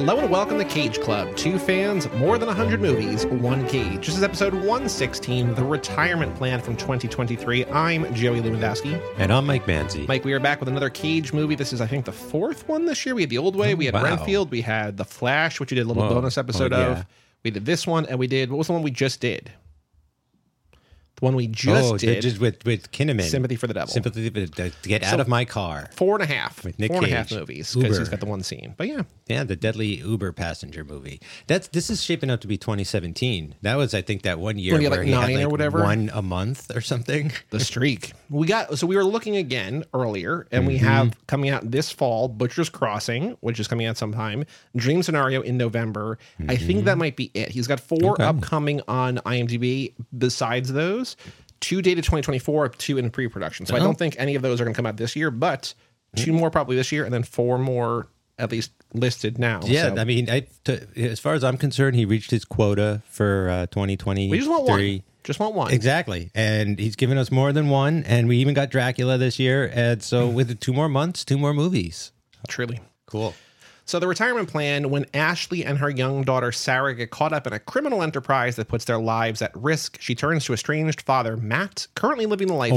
Hello and welcome to Cage Club. Two fans, more than 100 movies, one cage. This is episode 116, The Retirement Plan from 2023. I'm Joey Lewandowski. And I'm Mike Manzi. Mike, we are back with another Cage movie. This is, I think, the fourth one this year. We had The Old Way, we had Renfield, we had The Flash, which we did a little bonus episode of. We did this one, and we did, what was the one we just did? The one we just did. Just with Kinnaman. Sympathy for the Devil. Sympathy for the Devil. Get out of my car. Four and a half. With Nick Cage. Four and a half movies. Because he's got the one scene. But yeah. Yeah, the deadly Uber passenger movie. This is shaping up to be 2017. That was, I think, that one year where like he had like or whatever. One a month or something. The streak. We were looking again earlier, and we have coming out this fall, Butcher's Crossing, which is coming out sometime. Dream Scenario in November. I think that might be it. He's got four upcoming on IMDb besides those. Two dated 2024, two in pre-production. So I don't think any of those are going to come out this year, but two more probably this year, and then four more at least listed now. Yeah, so. I mean, as far as I'm concerned, he reached his quota for 2023. We just want one. Just want one. Exactly. And he's given us more than one, and we even got Dracula this year. And so with 2 more months, 2 more movies. Truly. Cool. So The Retirement Plan, when Ashley and her young daughter Sarah get caught up in a criminal enterprise that puts their lives at risk, she turns to estranged father Matt, currently living the life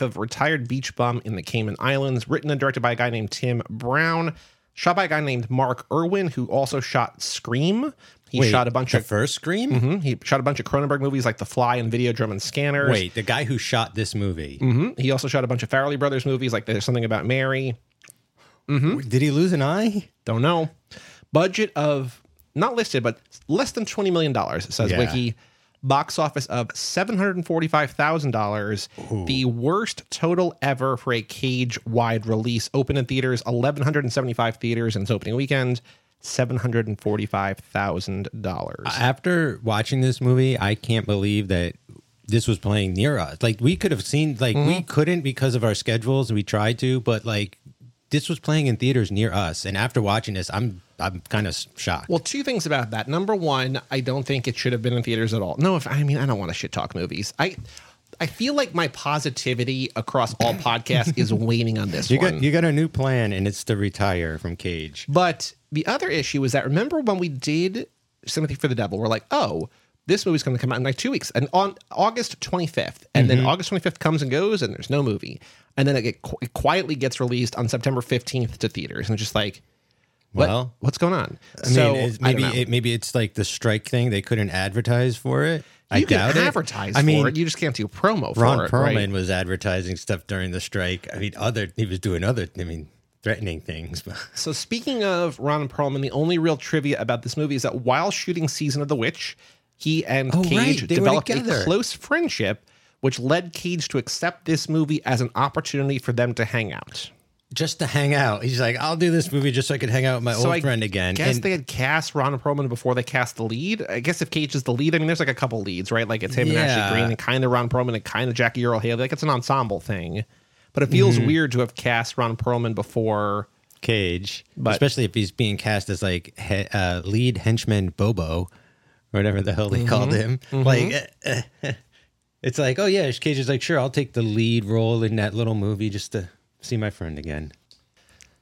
of a retired beach bum in the Cayman Islands, written and directed by a guy named Tim Brown, shot by a guy named Mark Irwin, who also shot Scream. He shot a bunch of the first Scream? Mm-hmm. He shot a bunch of Cronenberg movies like The Fly and Videodrome and Scanners. Wait, the guy who shot this movie. Mm-hmm. He also shot a bunch of Farrelly Brothers movies like There's Something About Mary. Mm-hmm. Did he lose an eye? Don't know. Budget of, not listed, but less than $20 million, says Wiki. Box office of $745,000. The worst total ever for a Cage-wide release. Open in theaters, 1,175 theaters in its opening weekend. $745,000. After watching this movie, I can't believe that this was playing near us. Like, we could have seen, like, we couldn't because of our schedules. We tried to, but, like, this was playing in theaters near us, and after watching this, I'm kind of shocked. Well, two things about that. Number one, I don't think it should have been in theaters at all. I don't want to shit talk movies. I feel like my positivity across all podcasts is waning on this one. You got a new plan, and it's to retire from Cage. But the other issue is that, remember when we did Sympathy for the Devil, we're like, this movie's going to come out in like 2 weeks. And on August 25th. And then August 25th comes and goes, and there's no movie. And then it quietly gets released on September 15th to theaters. And just like, what's going on? Maybe it's like the strike thing. They couldn't advertise for it. You just can't do promo for it. Ron Perlman was advertising stuff during the strike. I mean, threatening things. So speaking of Ron Perlman, the only real trivia about this movie is that while shooting Season of the Witch, he and Cage developed a close friendship, which led Cage to accept this movie as an opportunity for them to hang out. Just to hang out. He's like, I'll do this movie just so I could hang out with my old friend again. I guess they had cast Ron Perlman before they cast the lead. I guess if Cage is the lead, I mean, there's like a couple leads, right? Like it's him and Ashley Greene and kind of Ron Perlman and kind of Jackie Earle Haley. Like it's an ensemble thing. But it feels weird to have cast Ron Perlman before Cage. But especially if he's being cast as like lead henchman Bobo. Whatever the hell they called him. It's like, Cage is like, sure, I'll take the lead role in that little movie just to see my friend again.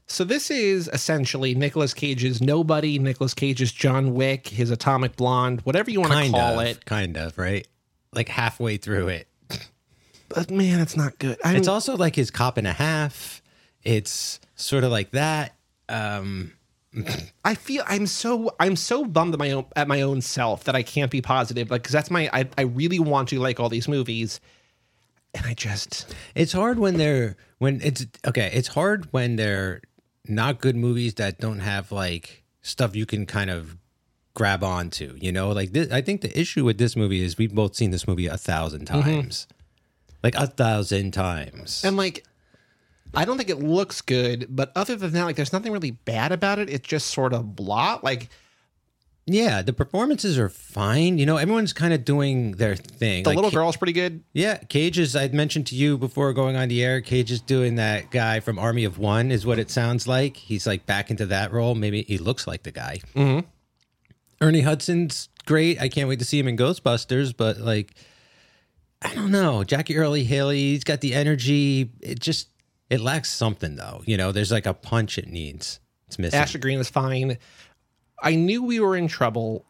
So this is essentially Nicolas Cage's Nobody, Nicolas Cage's John Wick, his Atomic Blonde, whatever you want to call it. Kind of, right? Like halfway through it. But man, it's not good. It's also like his Cop and a Half. It's sort of like that. I feel I'm so bummed at my own self that I can't be positive, like because that's I really want to like all these movies, and it's hard when it's hard when they're not good movies that don't have like stuff you can kind of grab onto, you know, like this. I think the issue with this movie is we've both seen this movie 1,000 times, like 1,000 times, and like. I don't think it looks good, but other than that, like, there's nothing really bad about it. It's just sort of blah. Like, yeah, the performances are fine. You know, everyone's kind of doing their thing. The little girl's pretty good. Yeah, Cage is, I'd mentioned to you before going on the air, Cage is doing that guy from Army of One is what it sounds like. He's, like, back into that role. Maybe he looks like the guy. Mm-hmm. Ernie Hudson's great. I can't wait to see him in Ghostbusters, but, like, I don't know. Jackie Earle Haley, he's got the energy. It lacks something, though. You know, there's like a punch it needs It's missing. Ashley Greene is fine. I knew we were in trouble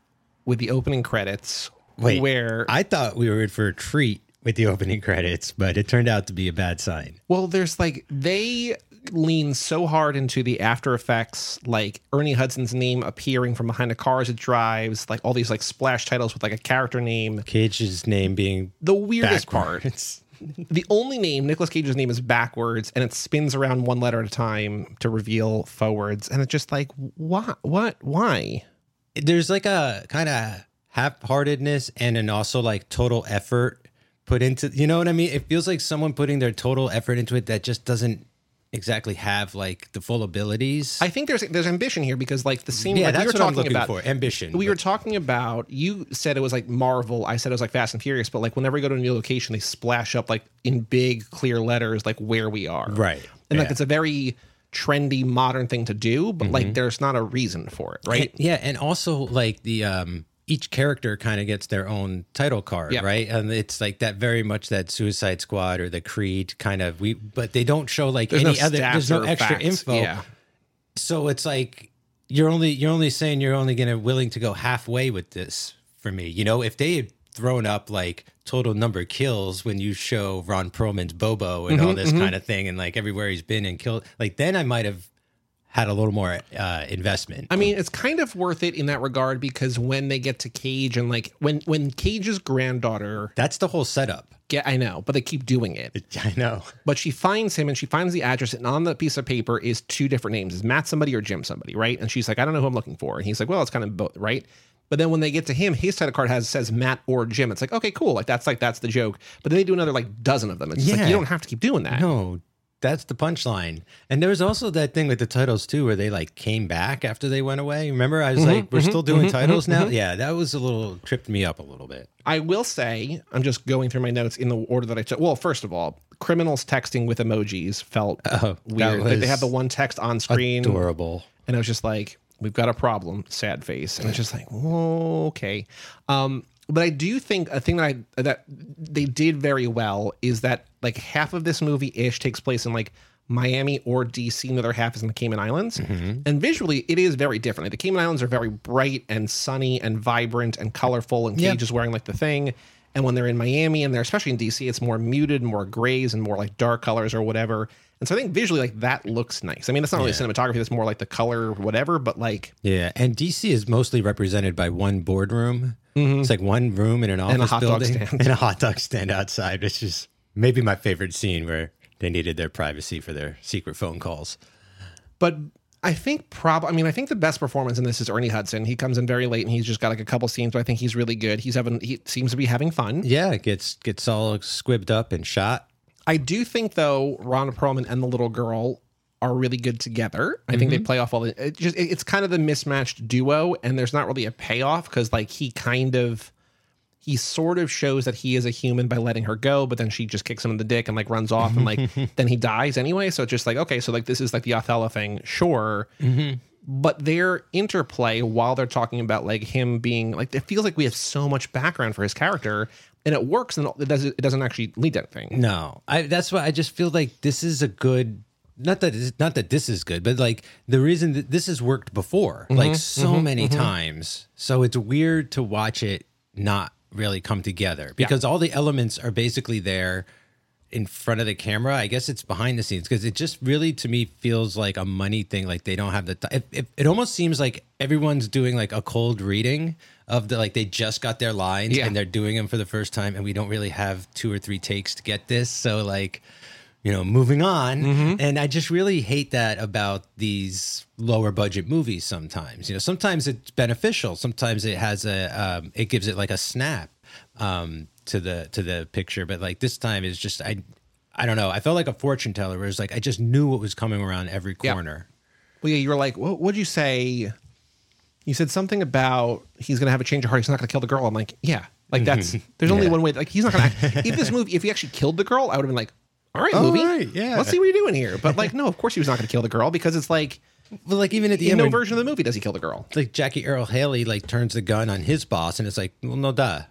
with the opening credits. Wait, where I thought we were in for a treat with the opening credits, but it turned out to be a bad sign. Well, there's like, they lean so hard into the After Effects, like Ernie Hudson's name appearing from behind a car as it drives, like all these like splash titles with like a character name. Cage's name being the weirdest backwards. Part. The only name, Nicolas Cage's name, is backwards, and it spins around one letter at a time to reveal forwards. And it's just like, why? There's like a kind of half-heartedness and then also like total effort put into, you know what I mean? It feels like someone putting their total effort into it that just doesn't exactly have like the full abilities. I think there's ambition here, because like the scene, yeah, like that's we were what talking I'm looking about for, ambition. We were talking about, you said it was like Marvel, I said it was like Fast and Furious, but like whenever we go to a new location, they splash up like in big clear letters like where we are, right? And like it's a very trendy modern thing to do, but like there's not a reason for it, right? And, yeah, and also like the each character kind of gets their own title card, right? And it's like that very much that Suicide Squad or the Creed kind of, but they don't show like there's any no other, there's no extra facts. Info. Yeah. So it's like, you're only saying you're only going to willing to go halfway with this for me. You know, if they had thrown up like total number of kills when you show Ron Perlman's Bobo and all this kind of thing, and like everywhere he's been and killed, like then I might've had a little more investment. I mean, it's kind of worth it in that regard, because when they get to Cage and like when Cage's granddaughter, that's the whole setup. Yeah, I know, but they keep doing it. I know. But she finds him and she finds the address, and on the piece of paper is two different names. Is Matt somebody or Jim somebody, right? And she's like, I don't know who I'm looking for. And he's like, well, it's kind of both, right? But then when they get to him, his title card says Matt or Jim. It's like, okay, cool. Like, that's the joke. But then they do another like dozen of them. It's just like, you don't have to keep doing that. No. That's the punchline. And there was also that thing with the titles too, where they like came back after they went away. Remember, I was like, we're still doing titles now? Yeah, that was a little, tripped me up a little bit. I will say, I'm just going through my notes in the order that I took. Well, first of all, criminals texting with emojis felt weird. Like they had the one text on screen. Adorable. And I was just like, we've got a problem, sad face. And it's just like, okay. But I do think a thing that they did very well is that like half of this movie-ish takes place in like Miami or DC, and the other half is in the Cayman Islands. And visually, it is very different. Like, the Cayman Islands are very bright and sunny and vibrant and colorful, and Cage is wearing like the thing. And when they're in Miami and they're especially in DC, it's more muted, more grays, and more like dark colors or whatever. And so I think visually, like, that looks nice. I mean, that's not really cinematography. That's more like the color, whatever, but like... Yeah, and DC is mostly represented by one boardroom. It's like one room in an office building. And a hot dog stand outside, which is maybe my favorite scene, where they needed their privacy for their secret phone calls. But... I think the best performance in this is Ernie Hudson. He comes in very late and he's just got like a couple scenes, but I think he's really good. He seems to be having fun. Yeah, it gets all squibbed up and shot. I do think though, Ron Perlman and the little girl are really good together. I think they play off all the, it's kind of the mismatched duo, and there's not really a payoff, because like he sort of shows that he is a human by letting her go, but then she just kicks him in the dick and like runs off, and like then he dies anyway. So it's just like, okay, so like this is like the Othello thing, sure. But their interplay while they're talking about like him being like, it feels like we have so much background for his character, and it works, and it doesn't actually lead to anything. No, that's why I just feel like this is a good. Not that this is good, but like the reason that this has worked before, like so many times. So it's weird to watch it not really come together, because all the elements are basically there in front of the camera. I guess it's behind the scenes, because it just really, to me, feels like a money thing. Like they don't have the time. It almost seems like everyone's doing like a cold reading of the, like they just got their lines and they're doing them for the first time, and we don't really have two or three takes to get this. So like, you know, moving on. And I just really hate that about these lower budget movies sometimes. You know, sometimes it's beneficial. Sometimes it has it gives it like a snap to the picture. But like this time is just, I don't know. I felt like a fortune teller, where it was like, I just knew what was coming around every corner. Well, yeah, you were like, what'd you say? You said something about he's going to have a change of heart. He's not going to kill the girl. I'm like, yeah, like that's, there's only one way. Like he's not going to, if he actually killed the girl, I would have been like, all right, movie. Right, yeah. Let's see what you're doing here. But like, no, of course he was not going to kill the girl, because it's like, well, like even at the end, no version of the movie does he kill the girl. Like Jackie Earle Haley like turns the gun on his boss, and it's like, well, no duh.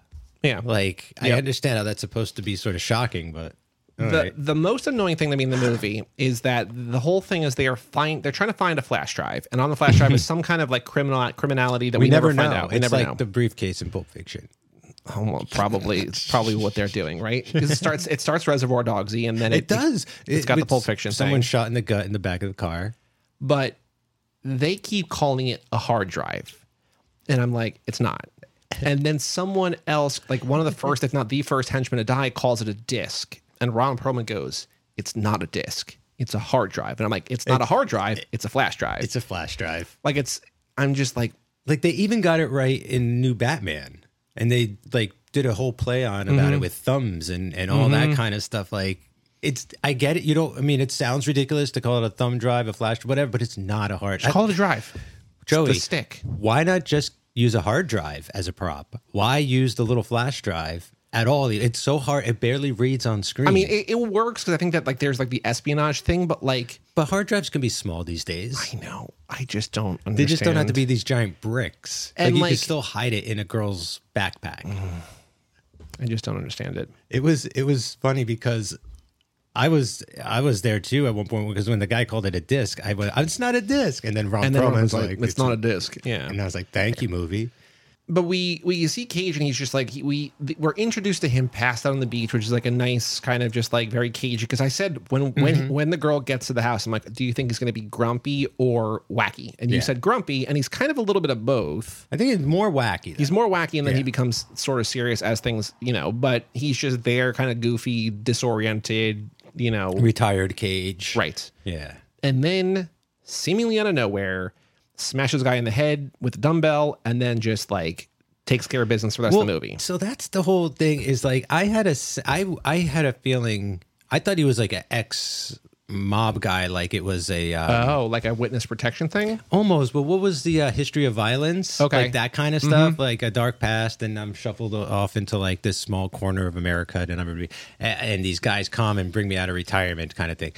Yeah. Like I understand how that's supposed to be sort of shocking, but The most annoying thing to me in the movie is that the whole thing is they're trying to find a flash drive, and on the flash drive is some kind of like criminality that we never find out. It's like the briefcase in Pulp Fiction. Oh, well, probably what they're doing, right? Because it starts Reservoir Dogsy, and then it does. It's got the Pulp Fiction thing. Someone shot in the gut in the back of the car, but they keep calling it a hard drive, and I'm like, it's not. And then someone else, like one of the first, if not the first henchman to die, calls it a disc. And Ron Perlman goes, "It's not a disc. It's a hard drive." And I'm like, "It's not a hard drive. It's a flash drive." It's a flash drive. Like I'm just like they even got it right in New Batman, and they like did a whole play on about it with thumbs and all that kind of stuff. Like I get it. You don't. I mean, it sounds ridiculous to call it a thumb drive, a flash, whatever, but it's not a hard drive. Call it a drive, Joey. It's the stick. Why not just use a hard drive as a prop? Why use the little flash drive at all? It's so hard. It barely reads on screen. I mean, it works because I think that like there's like the espionage thing, but hard drives can be small these days. I know. I just don't understand. They just don't have to be these giant bricks. And you can still hide it in a girl's backpack. I just don't understand it. It was funny because I was there too at one point, because when the guy called it a disc, I was, "It's not a disc," and then Ron Perlman's like, "It's not a disc." Yeah, and I was like, "Thank you, movie." But we see Cage, and he's just like we're introduced to him passed out on the beach, which is like a nice kind of just like very Cagey. Because I said when the girl gets to the house, I'm like, "Do you think he's going to be grumpy or wacky?" And you said grumpy, and he's kind of a little bit of both. I think he's more wacky. He's more wacky, and then he becomes sort of serious as things, But he's just there, kind of goofy, disoriented. Retired Cage. Right. Yeah. And then seemingly out of nowhere, smashes a guy in the head with a dumbbell and then just like takes care of business for the rest of the movie. So that's the whole thing is like, I had a feeling, I thought he was like an ex mob guy. Like it was a, like a witness protection thing almost. But what was the history of violence? Okay. Like that kind of stuff, like a dark past, and I'm shuffled off into like this small corner of America, and I'm gonna be, and these guys come and bring me out of retirement kind of thing.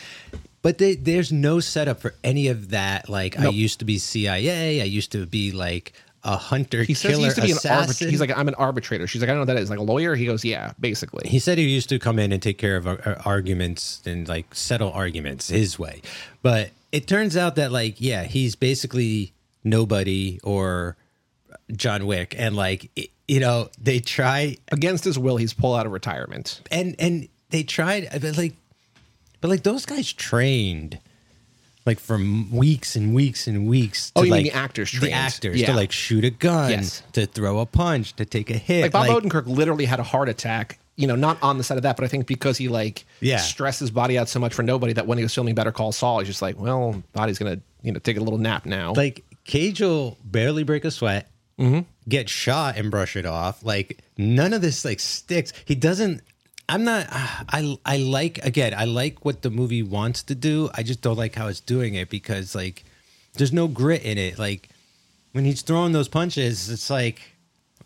But there's no setup for any of that. Like nope. I used to be CIA. I used to be like a hunter, killer, assassin. He's like, "I'm an arbitrator." She's like, "I don't know what that is." Like a lawyer? He goes, "Yeah, basically." He said he used to come in and take care of arguments and like settle arguments his way. But it turns out that like, yeah, he's basically Nobody or John Wick. And like, they try. Against his will, he's pulled out of retirement. And they tried, but those guys trained like for weeks and weeks and weeks. Oh, you mean the actors trained? The actors to like shoot a gun, to throw a punch, to take a hit. Like Bob Odenkirk literally had a heart attack, not on the side of that, but I think because he stressed his body out so much for Nobody that when he was filming Better Call Saul, he's just like, well, body's going to, take a little nap now. Like Cage will barely break a sweat, get shot and brush it off. Like none of this like sticks. He doesn't. I'm not, I like what the movie wants to do. I just don't like how it's doing it because, like, there's no grit in it. Like, when he's throwing those punches, it's like,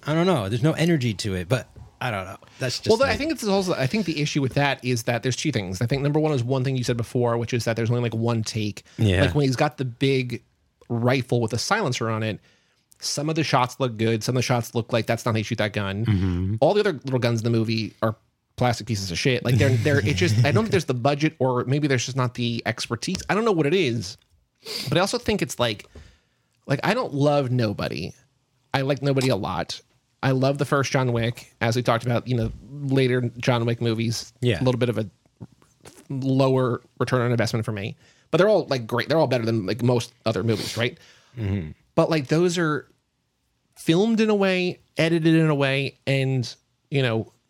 I don't know. There's no energy to it, but I don't know. That's just. Well, I think it's also, I think the issue with that is that there's two things. I think number one is one thing you said before, which is that there's only, like, one take. Yeah. Like, when he's got the big rifle with a silencer on it, some of the shots look good. Some of the shots look like that's not how you shoot that gun. Mm-hmm. All the other little guns in the movie are plastic pieces of shit. Like they're it just, I don't think there's the budget, or maybe there's just not the expertise. I don't know what it is, but I also think it's like I don't love Nobody. I like Nobody a lot. I love the first John Wick, as we talked about, later John Wick movies. Yeah, a little bit of a lower return on investment for me, but they're all like great. They're all better than like most other movies, right? Mm-hmm. But like those are filmed in a way, edited in a way, and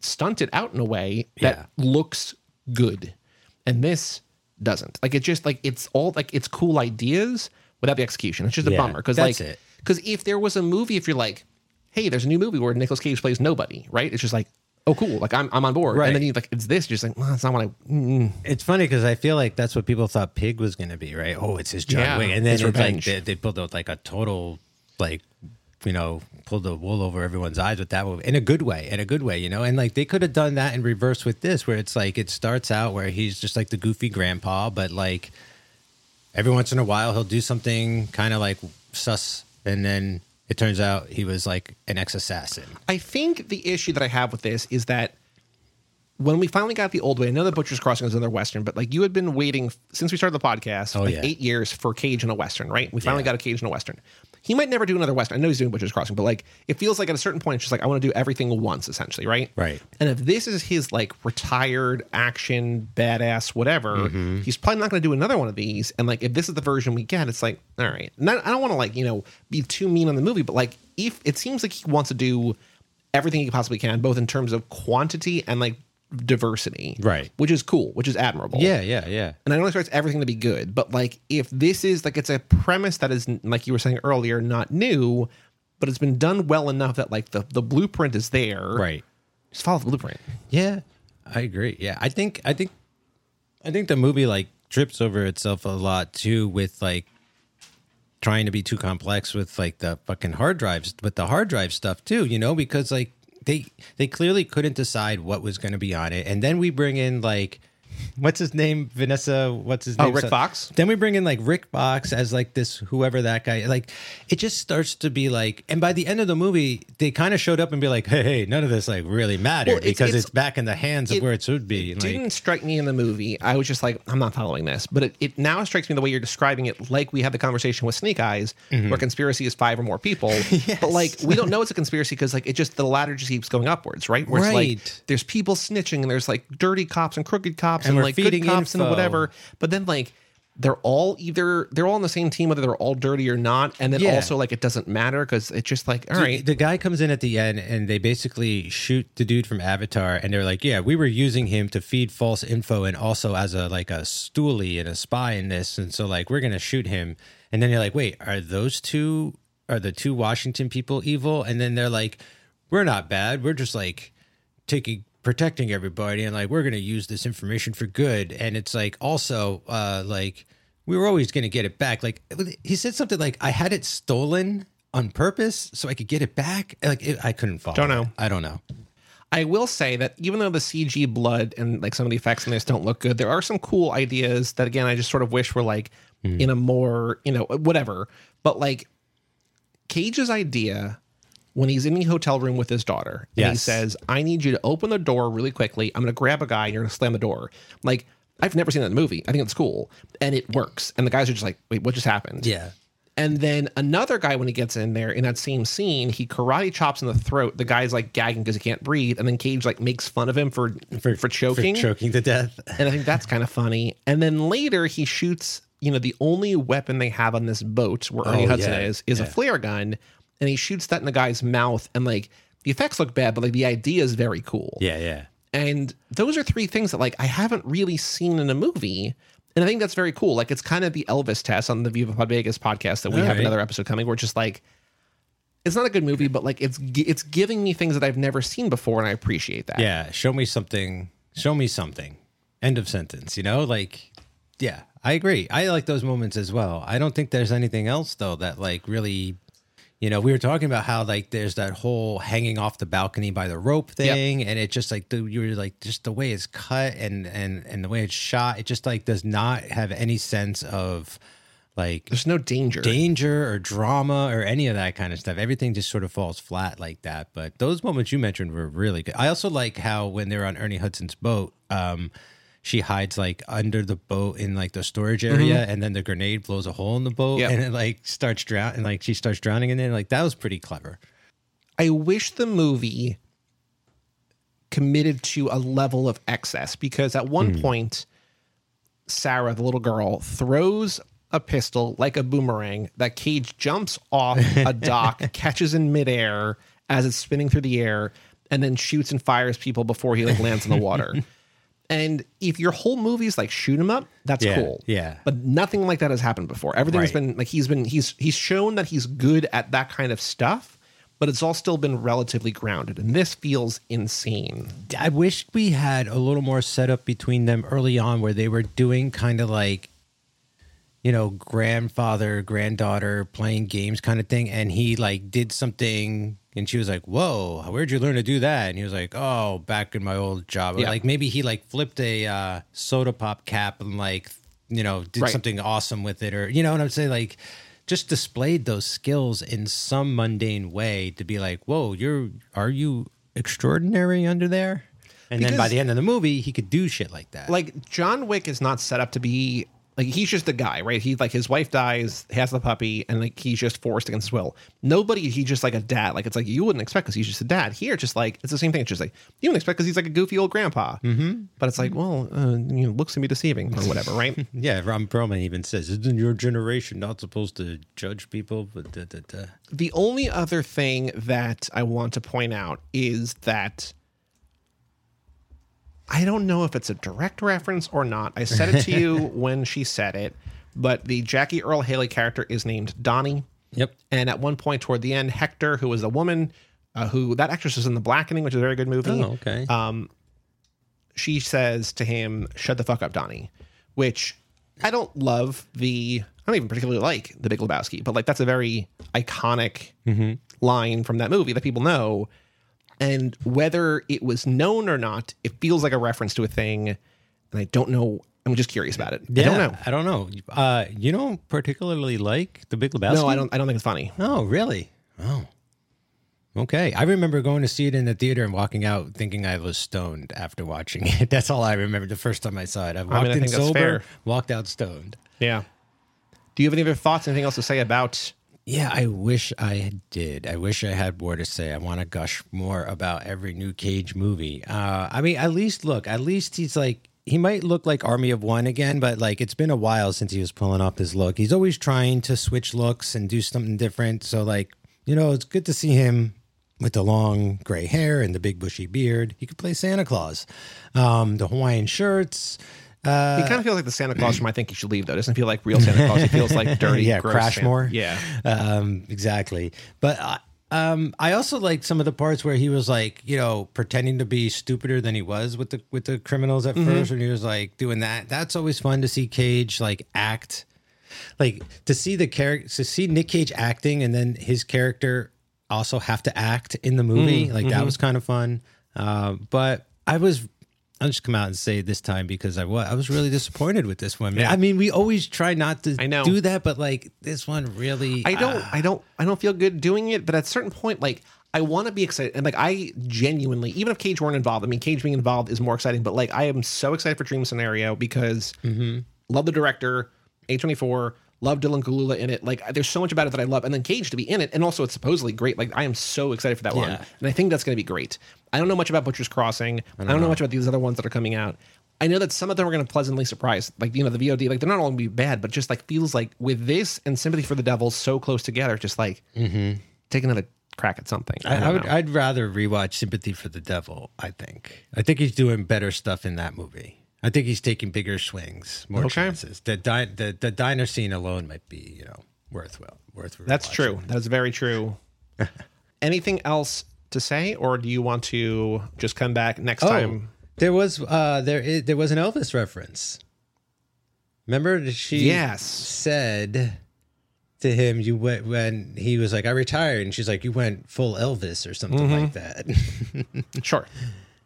stunted out in a way that looks good, and this doesn't. Like it just like it's all like it's cool ideas without the execution. It's just a bummer because if there was a movie, if you're like, hey, there's a new movie where Nicolas Cage plays Nobody, right? It's just like, oh cool, like I'm on board. Right. And then you like it's this, you're just like, well, that's not what I. It's funny because I feel like that's what people thought Pig was going to be, right? Oh, it's his John Wick, and then it's like they pulled out like a total like. Pull the wool over everyone's eyes with that movie in a good way, and like they could have done that in reverse with this, where it's like it starts out where he's just like the goofy grandpa, but like every once in a while he'll do something kind of like sus, and then it turns out he was like an ex-assassin. I think the issue that I have with this is that when we finally got The Old Way, I know that Butcher's Crossing was another Western, but like you had been waiting since we started the podcast 8 years for Cage and a Western, right? We finally got a Cage and a Western. He might never do another Western. I know he's doing Butcher's Crossing, but like it feels like at a certain point, it's just like I want to do everything once, essentially, right? Right. And if this is his like retired action, badass, whatever, he's probably not going to do another one of these. And like if this is the version we get, it's like, all right. And I don't want to like, you know, be too mean on the movie, but like if it seems like he wants to do everything he possibly can, both in terms of quantity and like diversity, right, which is cool, which is admirable. Yeah. And I don't expect everything to be good, but like if this is like, it's a premise that is, like you were saying earlier, not new, but it's been done well enough that like the blueprint is there, right? Just follow the blueprint. Yeah, I agree. Yeah, I think the movie like trips over itself a lot too with like trying to be too complex with like the fucking hard drives, with the hard drive stuff too, you know, because like They clearly couldn't decide what was going to be on it. And then we bring in, like, what's his name? Vanessa, what's his name? Oh, Rick Fox? Then we bring in, like, Rick Fox as, like, this whoever that guy. Like, it just starts to be, like, and by the end of the movie, they kind of showed up and be like, hey, none of this, like, really mattered because it's back in the hands of where it should be. It didn't strike me in the movie. I was just like, I'm not following this. But it now strikes me the way you're describing it, like we had the conversation with Snake Eyes, where conspiracy is 5 or more people. Yes. But, like, we don't know it's a conspiracy because, like, it just, the ladder just keeps going upwards, right? Where it's like, there's people snitching and there's, like, dirty cops and crooked cops and like good cops info and whatever, but then like they're all on the same team whether they're all dirty or not, and then also like it doesn't matter because it's just like all right. The guy comes in at the end and they basically shoot the dude from Avatar, and they're like, yeah, we were using him to feed false info and also as a like a stoolie and a spy in this, and so like we're gonna shoot him. And then you're like, wait, are the two Washington people evil? And then they're like, we're not bad, we're just like protecting everybody, and like we're going to use this information for good. And it's like also like we were always going to get it back. Like he said something like, I had it stolen on purpose so I could get it back. Like I couldn't follow. I don't know. I will say that even though the CG blood and like some of the effects in this don't look good, there are some cool ideas that, again, I just sort of wish were like in a more, you know, whatever. But like Cage's idea when he's in the hotel room with his daughter, and he says, I need you to open the door really quickly. I'm going to grab a guy and you're going to slam the door. Like, I've never seen that in the movie. I think it's cool. And it works. And the guys are just like, wait, what just happened? Yeah. And then another guy, when he gets in there in that same scene, he karate chops in the throat. The guy's like gagging because he can't breathe. And then Cage like makes fun of him for choking. For choking to death. And I think that's kind of funny. And then later he shoots, you know, the only weapon they have on this boat where Ernie Hudson is a flare gun. And he shoots that in the guy's mouth, and like the effects look bad, but like the idea is very cool. Yeah. And those are 3 things that like I haven't really seen in a movie, and I think that's very cool. Like it's kind of the Elvis test on the Viva Pod Vegas podcast that we have another episode coming. Where it's just like it's not a good movie, but like it's giving me things that I've never seen before, and I appreciate that. Yeah, show me something. Show me something. End of sentence. You know, like yeah, I agree. I like those moments as well. I don't think there's anything else though that like really. You know, we were talking about how, like, there's that whole hanging off the balcony by the rope thing, and it just, like, just the way it's cut and the way it's shot, it just, like, does not have any sense of, like... There's no danger or drama or any of that kind of stuff. Everything just sort of falls flat like that, but those moments you mentioned were really good. I also like how when they're on Ernie Hudson's boat... she hides like under the boat in like the storage area, and then the grenade blows a hole in the boat, and it like starts drowning, and like she starts drowning in there. Like that was pretty clever. I wish the movie committed to a level of excess because at one point, Sarah, the little girl, throws a pistol like a boomerang that Cage jumps off a dock, catches in midair as it's spinning through the air, and then shoots and fires people before he like lands in the water. And if your whole movie is like shoot him up, that's cool. Yeah. But nothing like that has happened before. Everything's been like he's shown that he's good at that kind of stuff, but it's all still been relatively grounded. And this feels insane. I wish we had a little more setup between them early on where they were doing kind of like, you know, grandfather, granddaughter playing games kind of thing. And he like did something and she was like, whoa, where'd you learn to do that? And he was like, oh, back in my old job. Yeah. Like maybe he like flipped a soda pop cap and like, you know, did something awesome with it. Or, you know what I'm saying? Like just displayed those skills in some mundane way to be like, whoa, are you extraordinary under there? And because then by the end of the movie, he could do shit like that. Like, John Wick is not set up to be... Like, he's just a guy, right? He, like, his wife dies, has the puppy, and, like, he's just forced against his will. Nobody, he's just, like, a dad. Like, it's like, you wouldn't expect because he's just a dad. Here, just, like, it's the same thing. It's just, like, you wouldn't expect because he's, like, a goofy old grandpa. Mm-hmm. But it's like, well, you know, looks can be deceiving or whatever, right? Yeah, Ron Perlman even says, isn't your generation not supposed to judge people? But the only other thing that I want to point out is that... I don't know if it's a direct reference or not. I said it to you when she said it, but the Jackie Earle Haley character is named Donnie. Yep. And at one point toward the end, Hector, who is a woman, who that actress is in The Blackening, which is a very good movie. Oh, okay. She says to him, "Shut the fuck up, Donnie," which I don't love. I don't even particularly like The Big Lebowski, but like that's a very iconic line from that movie that people know. And whether it was known or not, it feels like a reference to a thing. And I don't know. I'm just curious about it. Yeah, I don't know. You don't particularly like The Big Lebowski? No, I don't think it's funny. Oh, really? Oh. Okay. I remember going to see it in the theater and walking out thinking I was stoned after watching it. That's all I remember the first time I saw it. I walked in sober, walked out stoned. Yeah. Do you have any other thoughts, anything else to say about... Yeah, I wish I did. I wish I had more to say. I want to gush more about every new Cage movie. I mean, at least he's like, he might look like Army of One again, but like it's been a while since he was pulling off his look. He's always trying to switch looks and do something different. So like, you know, it's good to see him with the long gray hair and the big bushy beard. He could play Santa Claus. The Hawaiian shirts. He kind of feels like the Santa Claus from I Think You Should Leave, though. It doesn't feel like real Santa Claus. He feels like dirty, gross. Crashmore. Yeah. Exactly. But I also like some of the parts where he was like, you know, pretending to be stupider than he was with the criminals at first, when he was like doing that. That's always fun to see Cage like act, like to see the character, to see Nick Cage acting, and then his character also have to act in the movie. Like that was kind of fun. But I'll just come out and say this time because I was really disappointed with this one. Man. Yeah. I mean, we always try not to do that, but like this one really, I don't feel good doing it. But at a certain point, like I want to be excited, and like I genuinely, even if Cage weren't involved, I mean, Cage being involved is more exciting. But like I am so excited for Dream Scenario because love the director, A24, love Dylan Kalula in it. Like there's so much about it that I love, and then Cage to be in it, and also it's supposedly great. Like I am so excited for that one, and I think that's going to be great. I don't know much about Butcher's Crossing. I don't know much about these other ones that are coming out. I know that some of them are going to pleasantly surprise. Like, you know, the VOD, like, they're not only be bad, but just, like, feels like with this and Sympathy for the Devil so close together, just, like, take another crack at something. I'd rather rewatch Sympathy for the Devil, I think. I think he's doing better stuff in that movie. I think he's taking bigger swings, more chances. The diner scene alone might be, you know, worth That's rewatching. True. That is very true. Anything else to say, or do you want to just come back next time? There was an Elvis reference. Remember, she said to him, "You went," when he was like, "I retired," and she's like, "You went full Elvis," or something like that. Sure.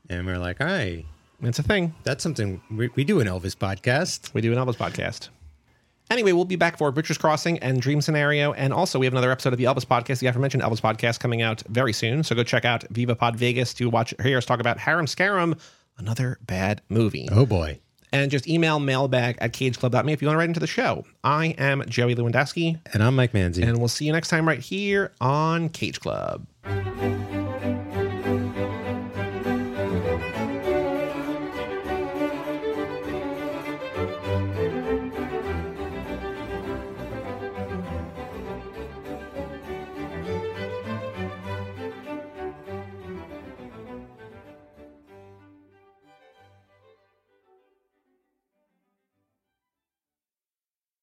And we're like, "Hi, it's a thing." That's something we do an Elvis podcast. Anyway, we'll be back for Butcher's Crossing and Dream Scenario. And also, we have another episode of the Elvis Podcast, the aforementioned Elvis Podcast, coming out very soon. So go check out Viva Pod Vegas to hear us talk about Harum Scarum, another bad movie. Oh, boy. And just email mailbag@cageclub.me if you want to write into the show. I am Joey Lewandowski. And I'm Mike Manzi. And we'll see you next time right here on Cage Club.